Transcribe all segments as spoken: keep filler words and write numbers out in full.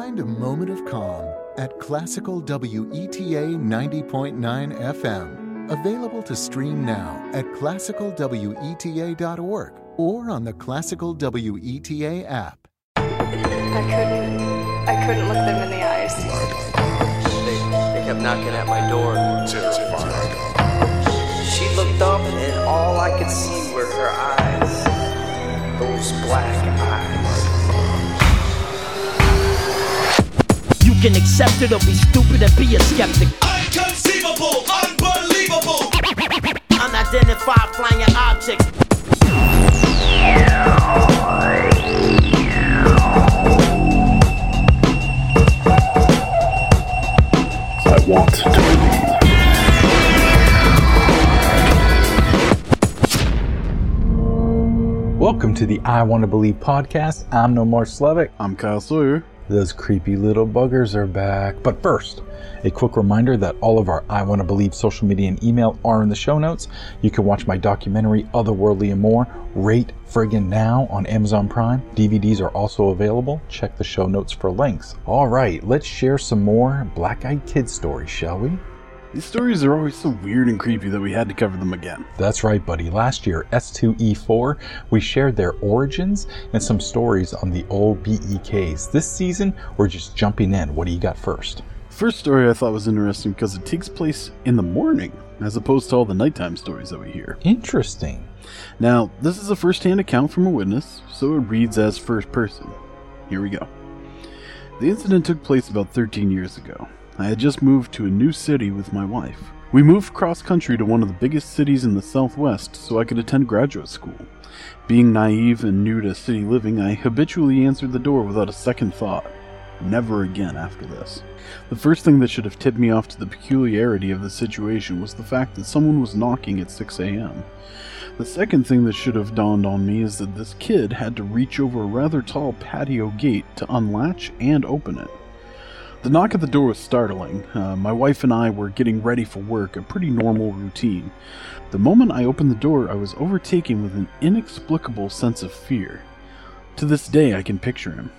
Find a moment of calm at Classical W E T A ninety point nine F M. Available to stream now at classical weta dot org or on the Classical W E T A app. I couldn't, I couldn't look them in the eyes. They, they kept knocking at my door. She looked up and all I could see were her eyes. Those black eyes. You can accept it or be stupid and be a skeptic. Inconceivable, unbelievable. Unidentified flying objects. I want to believe. Welcome to the I Want to Believe podcast. I'm No More Slavic. I'm Kyle Sawyer. Those creepy little buggers are back. But first, a quick reminder that all of our I Want to Believe social media and email are in the show notes. You can watch my documentary, Otherworldly and More, right friggin' now on Amazon Prime. D V Ds are also available. Check the show notes for links. All right, let's share some more black-eyed kid stories, shall we? These stories are always so weird and creepy that we had to cover them again. That's right, buddy. Last year, S two E four, we shared their origins and some stories on the old B E Ks. This season, we're just jumping in. What do you got first? First story I thought was interesting because it takes place in the morning, as opposed to all the nighttime stories that we hear. Interesting. Now, this is a first-hand account from a witness, so it reads as first person. Here we go. The incident took place about thirteen years ago. I had just moved to a new city with my wife. We moved cross-country to one of the biggest cities in the Southwest so I could attend graduate school. Being naive and new to city living, I habitually answered the door without a second thought. Never again after this. The first thing that should have tipped me off to the peculiarity of the situation was the fact that someone was knocking at six a.m. The second thing that should have dawned on me is that this kid had to reach over a rather tall patio gate to unlatch and open it. The knock at the door was startling. Uh, my wife and I were getting ready for work, a pretty normal routine. The moment I opened the door, I was overtaken with an inexplicable sense of fear. To this day, I can picture him.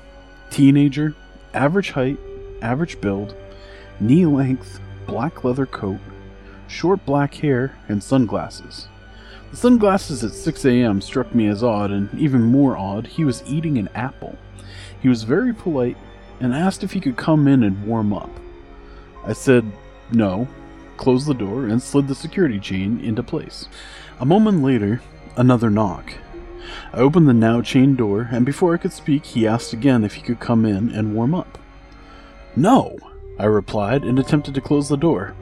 Teenager, average height, average build, knee length, black leather coat, short black hair, and sunglasses. The sunglasses at six a.m. struck me as odd, and even more odd, he was eating an apple. He was very polite, and asked if he could come in and warm up. I said no, closed the door, and slid the security chain into place. A moment later, another knock. I opened the now chained door, and before I could speak, he asked again if he could come in and warm up. No, I replied, and attempted to close the door.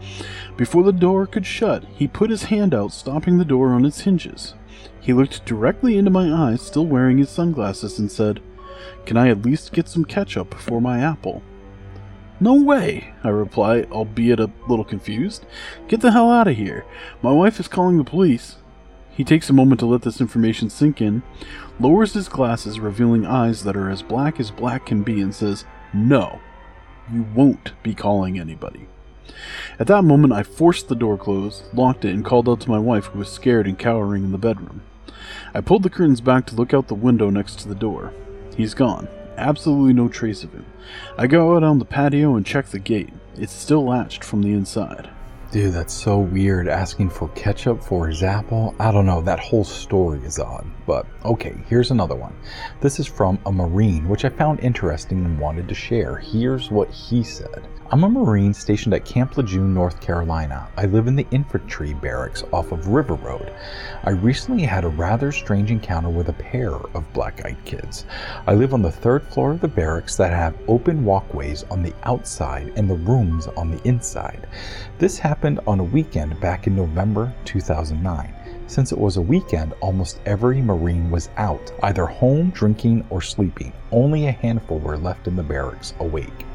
Before the door could shut, he put his hand out, stopping the door on its hinges. He looked directly into my eyes, still wearing his sunglasses, and said, "Can I at least get some ketchup for my apple?" "No way," I reply, albeit a little confused. "Get the hell out of here. My wife is calling the police." He takes a moment to let this information sink in, lowers his glasses, revealing eyes that are as black as black can be, and says, "No, you won't be calling anybody." At that moment, I forced the door closed, locked it, and called out to my wife, who was scared and cowering in the bedroom. I pulled the curtains back to look out the window next to the door. He's gone. Absolutely no trace of him. I go out on the patio and check the gate. It's still latched from the inside. Dude, that's so weird, asking for ketchup for his apple. I don't know, that whole story is odd. But okay, here's another one. This is from a Marine, which I found interesting and wanted to share. Here's what he said. "I'm a Marine stationed at Camp Lejeune, North Carolina. I live in the infantry barracks off of River Road. I recently had a rather strange encounter with a pair of black-eyed kids. I live on the third floor of the barracks that have open walkways on the outside and the rooms on the inside. This happened on a weekend back in November two thousand nine. Since it was a weekend, almost every Marine was out, either home, drinking, or sleeping. Only a handful were left in the barracks awake.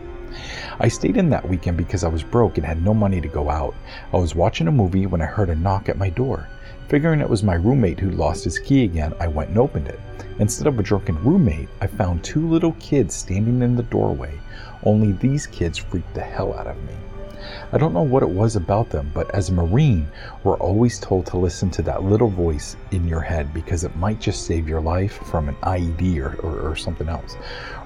I stayed in that weekend because I was broke and had no money to go out. I was watching a movie when I heard a knock at my door. Figuring it was my roommate who lost his key again, I went and opened it. Instead of a drunken roommate, I found two little kids standing in the doorway, only these kids freaked the hell out of me. I don't know what it was about them, but as a Marine, we're always told to listen to that little voice in your head because it might just save your life from an I E D or, or, or something else.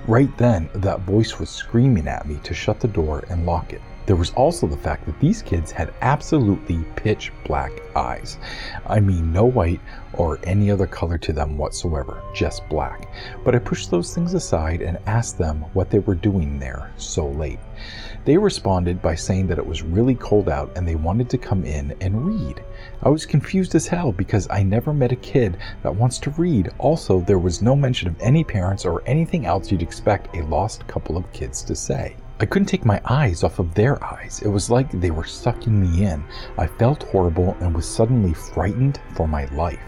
Right then, that voice was screaming at me to shut the door and lock it. There was also the fact that these kids had absolutely pitch black eyes. I mean, no white or any other color to them whatsoever, just black. But I pushed those things aside and asked them what they were doing there so late. They responded by saying that it was really cold out and they wanted to come in and read. I was confused as hell because I never met a kid that wants to read. Also, there was no mention of any parents or anything else you'd expect a lost couple of kids to say. I couldn't take my eyes off of their eyes. It was like they were sucking me in. I felt horrible and was suddenly frightened for my life.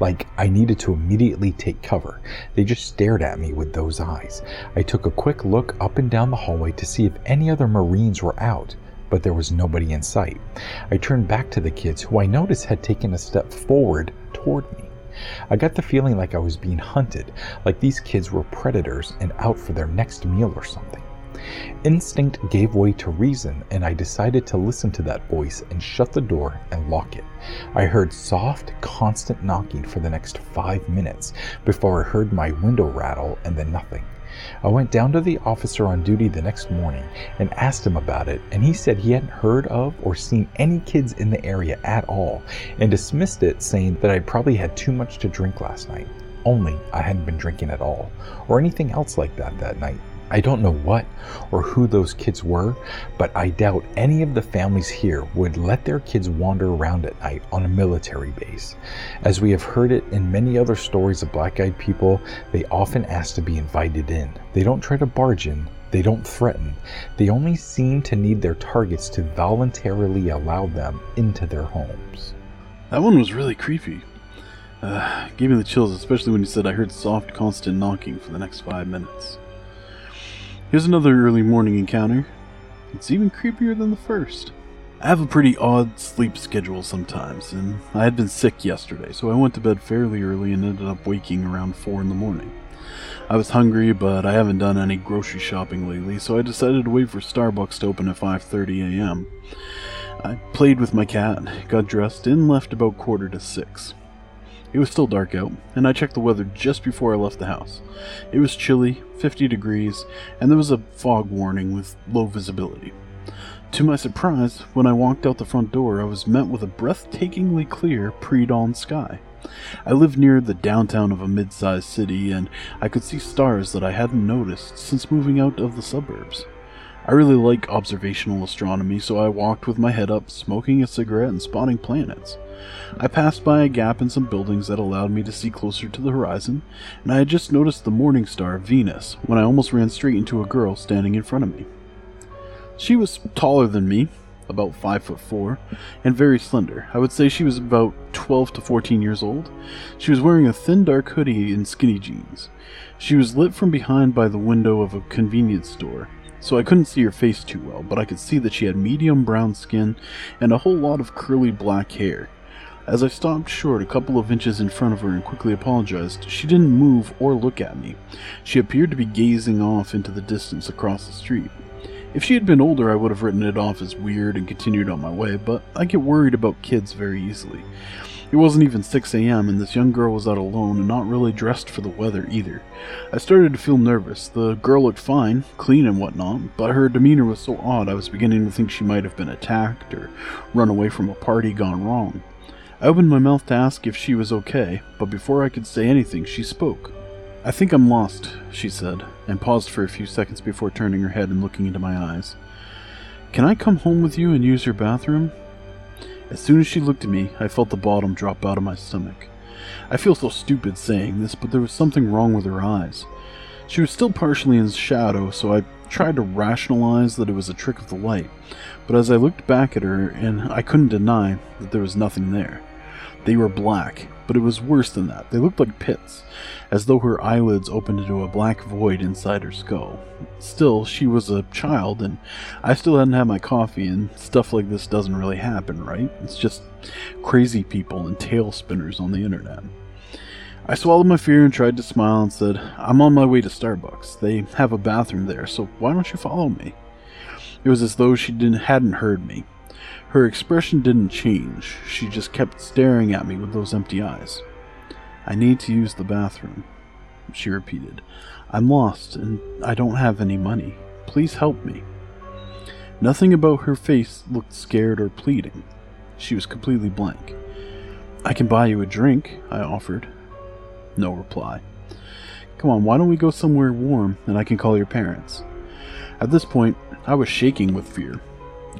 Like I needed to immediately take cover. They just stared at me with those eyes. I took a quick look up and down the hallway to see if any other Marines were out, but there was nobody in sight. I turned back to the kids who I noticed had taken a step forward toward me. I got the feeling like I was being hunted, like these kids were predators and out for their next meal or something. Instinct gave way to reason, and I decided to listen to that voice and shut the door and lock it. I heard soft, constant knocking for the next five minutes before I heard my window rattle and then nothing. I went down to the officer on duty the next morning and asked him about it, and he said he hadn't heard of or seen any kids in the area at all and dismissed it, saying that I probably had too much to drink last night. Only I hadn't been drinking at all or anything else like that that night. I don't know what or who those kids were, but I doubt any of the families here would let their kids wander around at night on a military base. As we have heard it in many other stories of black-eyed people, they often ask to be invited in. They don't try to barge in. They don't threaten. They only seem to need their targets to voluntarily allow them into their homes. That one was really creepy. Uh, gave me the chills, especially when you said I heard soft, constant knocking for the next five minutes. Here's another early morning encounter. It's even creepier than the first. I have a pretty odd sleep schedule sometimes, and I had been sick yesterday, so I went to bed fairly early and ended up waking around four in the morning. I was hungry, but I haven't done any grocery shopping lately, so I decided to wait for Starbucks to open at five thirty a.m. I played with my cat, got dressed, and left about quarter to six. It was still dark out, and I checked the weather just before I left the house. It was chilly, fifty degrees, and there was a fog warning with low visibility. To my surprise, when I walked out the front door, I was met with a breathtakingly clear pre-dawn sky. I lived near the downtown of a mid-sized city, and I could see stars that I hadn't noticed since moving out of the suburbs. I really like observational astronomy, so I walked with my head up, smoking a cigarette and spotting planets. I passed by a gap in some buildings that allowed me to see closer to the horizon, and I had just noticed the morning star, Venus, when I almost ran straight into a girl standing in front of me. She was taller than me, about five foot four, and very slender. I would say she was about twelve to fourteen years old. She was wearing a thin dark hoodie and skinny jeans. She was lit from behind by the window of a convenience store, so I couldn't see her face too well, but I could see that she had medium brown skin and a whole lot of curly black hair. As I stopped short a couple of inches in front of her and quickly apologized, she didn't move or look at me. She appeared to be gazing off into the distance across the street. If she had been older, I would have written it off as weird and continued on my way, but I get worried about kids very easily. It wasn't even six a.m. and this young girl was out alone and not really dressed for the weather either. I started to feel nervous. The girl looked fine, clean and whatnot, but her demeanor was so odd I was beginning to think she might have been attacked or run away from a party gone wrong. I opened my mouth to ask if she was okay, but before I could say anything, she spoke. "I think I'm lost," she said, and paused for a few seconds before turning her head and looking into my eyes. "Can I come home with you and use your bathroom?" As soon as she looked at me, I felt the bottom drop out of my stomach. I feel so stupid saying this, but there was something wrong with her eyes. She was still partially in shadow, so I tried to rationalize that it was a trick of the light, but as I looked back at her, and I couldn't deny that there was nothing there. They were black, but it was worse than that. They looked like pits, as though her eyelids opened into a black void inside her skull. Still, she was a child, and I still hadn't had my coffee, and stuff like this doesn't really happen, right? It's just crazy people and tail spinners on the internet. I swallowed my fear and tried to smile and said, "I'm on my way to Starbucks. They have a bathroom there, so why don't you follow me?" It was as though she didn't, hadn't heard me. Her expression didn't change. She just kept staring at me with those empty eyes. "I need to use the bathroom," she repeated. "I'm lost, and I don't have any money. Please help me." Nothing about her face looked scared or pleading. She was completely blank. "I can buy you a drink," I offered. No reply. "Come on, why don't we go somewhere warm, and I can call your parents?" At this point, I was shaking with fear.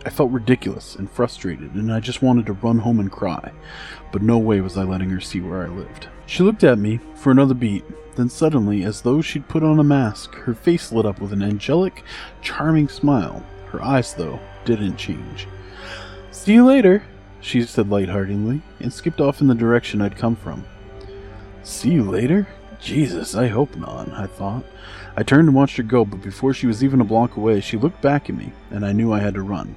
I felt ridiculous and frustrated, and I just wanted to run home and cry, but no way was I letting her see where I lived. She looked at me for another beat, then suddenly, as though she'd put on a mask, her face lit up with an angelic, charming smile. Her eyes, though, didn't change. "See you later," she said lightheartedly, and skipped off in the direction I'd come from. See you later? Jesus, I hope not, I thought. I turned and watched her go, but before she was even a block away, she looked back at me, and I knew I had to run.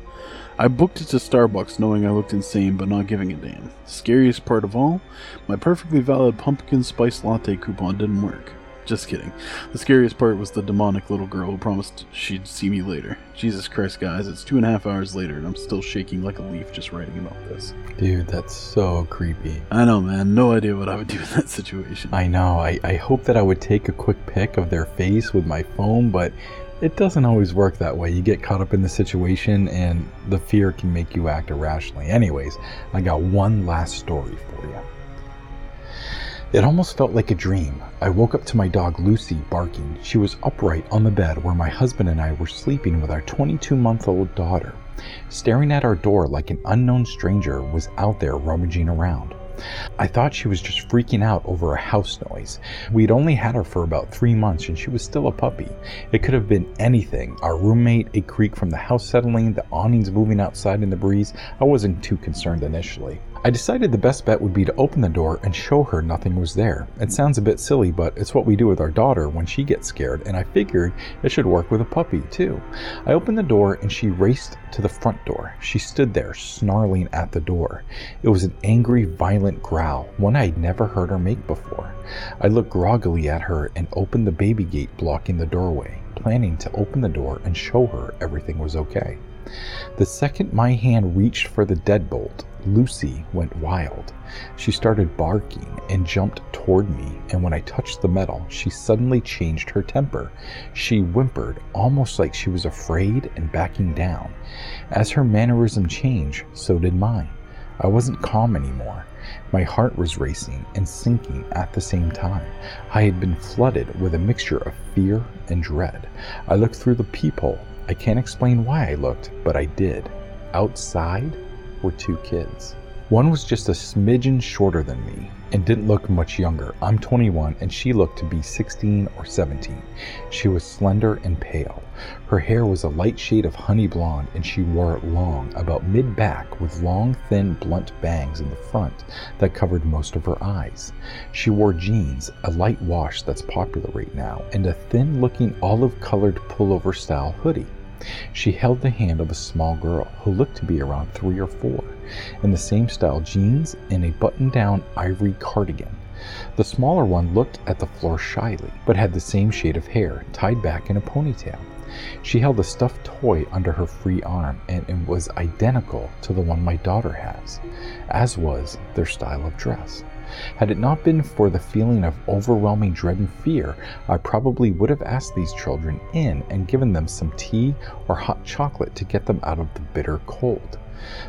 I booked it to Starbucks, knowing I looked insane, but not giving a damn. The scariest part of all, my perfectly valid pumpkin spice latte coupon didn't work. Just kidding. The scariest part was the demonic little girl who promised she'd see me later. Jesus Christ, guys, it's two and a half hours later, and I'm still shaking like a leaf just writing about this. Dude, that's so creepy. I know, man. No idea what I would do in that situation. I know. I, I hope that I would take a quick pic of their face with my phone, but it doesn't always work that way. You get caught up in the situation, and the fear can make you act irrationally. Anyways, I got one last story for you. It almost felt like a dream. I woke up to my dog Lucy barking. She was upright on the bed where my husband and I were sleeping with our twenty-two-month-old daughter. Staring at our door like an unknown stranger was out there rummaging around. I thought she was just freaking out over a house noise. We'd only had her for about three months and she was still a puppy. It could have been anything. Our roommate, a creak from the house settling, the awnings moving outside in the breeze. I wasn't too concerned initially. I decided the best bet would be to open the door and show her nothing was there. It sounds a bit silly, but it's what we do with our daughter when she gets scared, and I figured it should work with a puppy too. I opened the door and she raced to the front door. She stood there, snarling at the door. It was an angry, violent growl, one I'd never heard her make before. I looked groggily at her and opened the baby gate blocking the doorway, planning to open the door and show her everything was okay. The second my hand reached for the deadbolt, Lucy went wild. She started barking and jumped toward me, and when I touched the metal, she suddenly changed her temper. She whimpered, almost like she was afraid and backing down. As her mannerism changed, so did mine. I wasn't calm anymore. My heart was racing and sinking at the same time. I had been flooded with a mixture of fear and dread. I looked through the peephole. I can't explain why I looked, but I did. Outside were two kids. One was just a smidgen shorter than me and didn't look much younger. I'm twenty-one and she looked to be sixteen or seventeen. She was slender and pale. Her hair was a light shade of honey blonde and she wore it long, about mid-back, with long, thin, blunt bangs in the front that covered most of her eyes. She wore jeans, a light wash that's popular right now, and a thin-looking olive-colored pullover style hoodie. She held the hand of a small girl who looked to be around three or four, in the same style jeans and a button-down ivory cardigan. The smaller one looked at the floor shyly, but had the same shade of hair, tied back in a ponytail. She held a stuffed toy under her free arm, and it was identical to the one my daughter has, as was their style of dress. Had it not been for the feeling of overwhelming dread and fear, I probably would have asked these children in and given them some tea or hot chocolate to get them out of the bitter cold.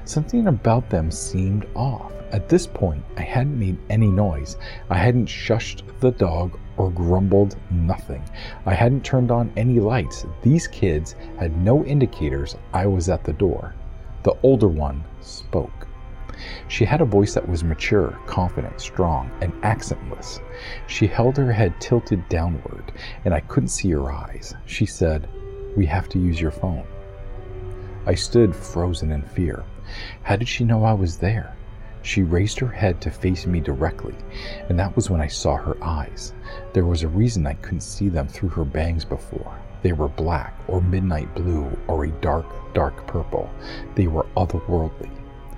Something about them seemed off. At this point, I hadn't made any noise. I hadn't shushed the dog or grumbled nothing. I hadn't turned on any lights. These kids had no indicators I was at the door. The older one spoke. She had a voice that was mature, confident, strong, and accentless. She held her head tilted downward, and I couldn't see her eyes. She said, "We have to use your phone." I stood frozen in fear. How did she know I was there? She raised her head to face me directly, and that was when I saw her eyes. There was a reason I couldn't see them through her bangs before. They were black or midnight blue or a dark, dark purple. They were otherworldly.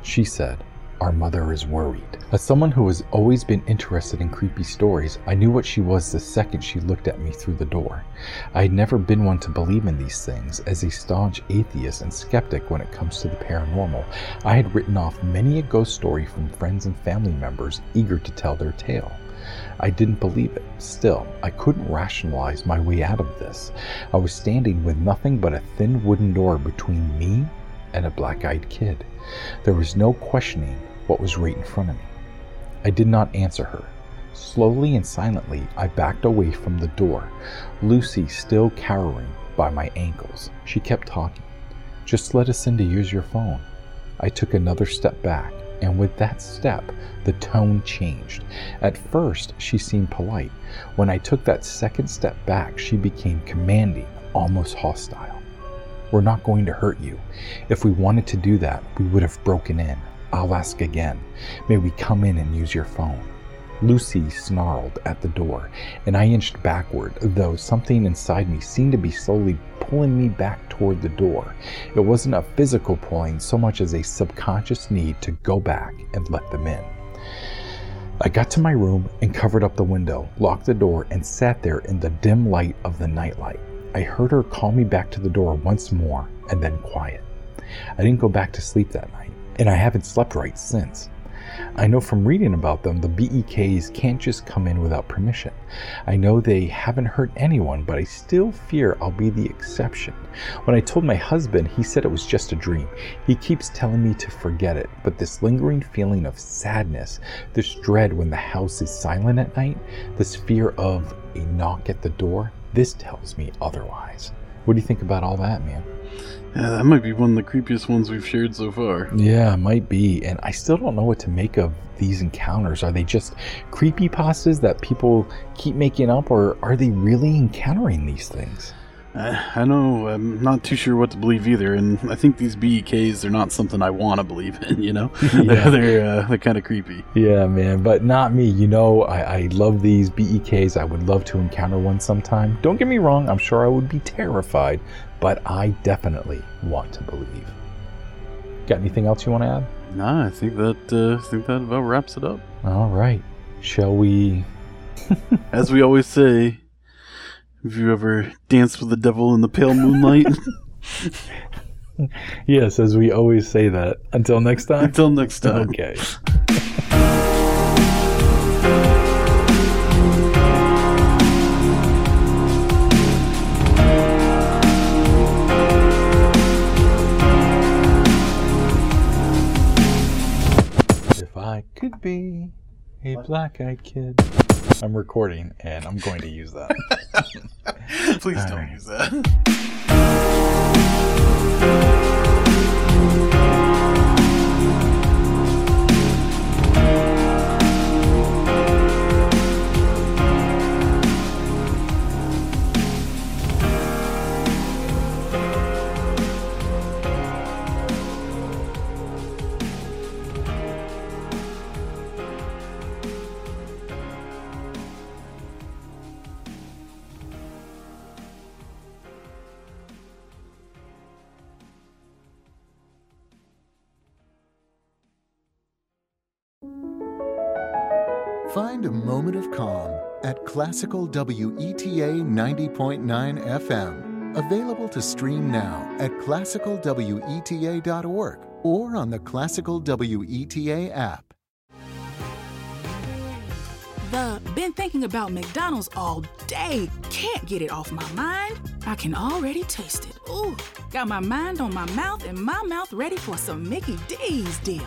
She said, Our mother is worried. As someone who has always been interested in creepy stories, I knew what she was the second she looked at me through the door. I had never been one to believe in these things. As a staunch atheist and skeptic when it comes to the paranormal, I had written off many a ghost story from friends and family members eager to tell their tale. I didn't believe it. Still, I couldn't rationalize my way out of this. I was standing with nothing but a thin wooden door between me and a black-eyed kid. There was no questioning what was right in front of me. I did not answer her. Slowly and silently, I backed away from the door, Lucy still cowering by my ankles. She kept talking. "Just let us in to use your phone." I took another step back, and with that step, the tone changed. At first, she seemed polite. When I took that second step back, she became commanding, almost hostile. "We're not going to hurt you. If we wanted to do that, we would have broken in. I'll ask again. May we come in and use your phone?" Lucy snarled at the door, and I inched backward, though something inside me seemed to be slowly pulling me back toward the door. It wasn't a physical pulling so much as a subconscious need to go back and let them in. I got to my room and covered up the window, locked the door, and sat there in the dim light of the nightlight. I heard her call me back to the door once more, and then quiet. I didn't go back to sleep that night, and I haven't slept right since. I know from reading about them, the B E Ks can't just come in without permission. I know they haven't hurt anyone, but I still fear I'll be the exception. When I told my husband, he said it was just a dream. He keeps telling me to forget it, but this lingering feeling of sadness, this dread when the house is silent at night, this fear of a knock at the door, this tells me otherwise. What do you think about all that, man? Yeah, that might be one of the creepiest ones we've shared so far. Yeah, it might be. And I still don't know what to make of these encounters. Are they just creepypastas that people keep making up, or are they really encountering these things? Uh, I know I'm not too sure what to believe either, and I think these B E Ks are not something I want to believe in, you know? Yeah. They're they're, uh, they're kind of creepy. Yeah, man, but not me. You know, I, I love these B E Ks. I would love to encounter one sometime. Don't get me wrong, I'm sure I would be terrified, but I definitely want to believe. Got anything else you want to add? Nah, I think that, uh, I think that about wraps it up. All right. Shall we... As we always say... Have you ever danced with the devil in the pale moonlight? Yes, as we always say that. Until next time? Until next time. Okay. If I could be a black-eyed kid... I'm recording, and I'm going to use that. Please All don't right. use that. Find a moment of calm at Classical W E T A ninety point nine F M. Available to stream now at classical weta dot org or on the Classical W E T A app. The been thinking about McDonald's all day. Can't get it off my mind. I can already taste it. Ooh, got my mind on my mouth and my mouth ready for some Mickey D's deal.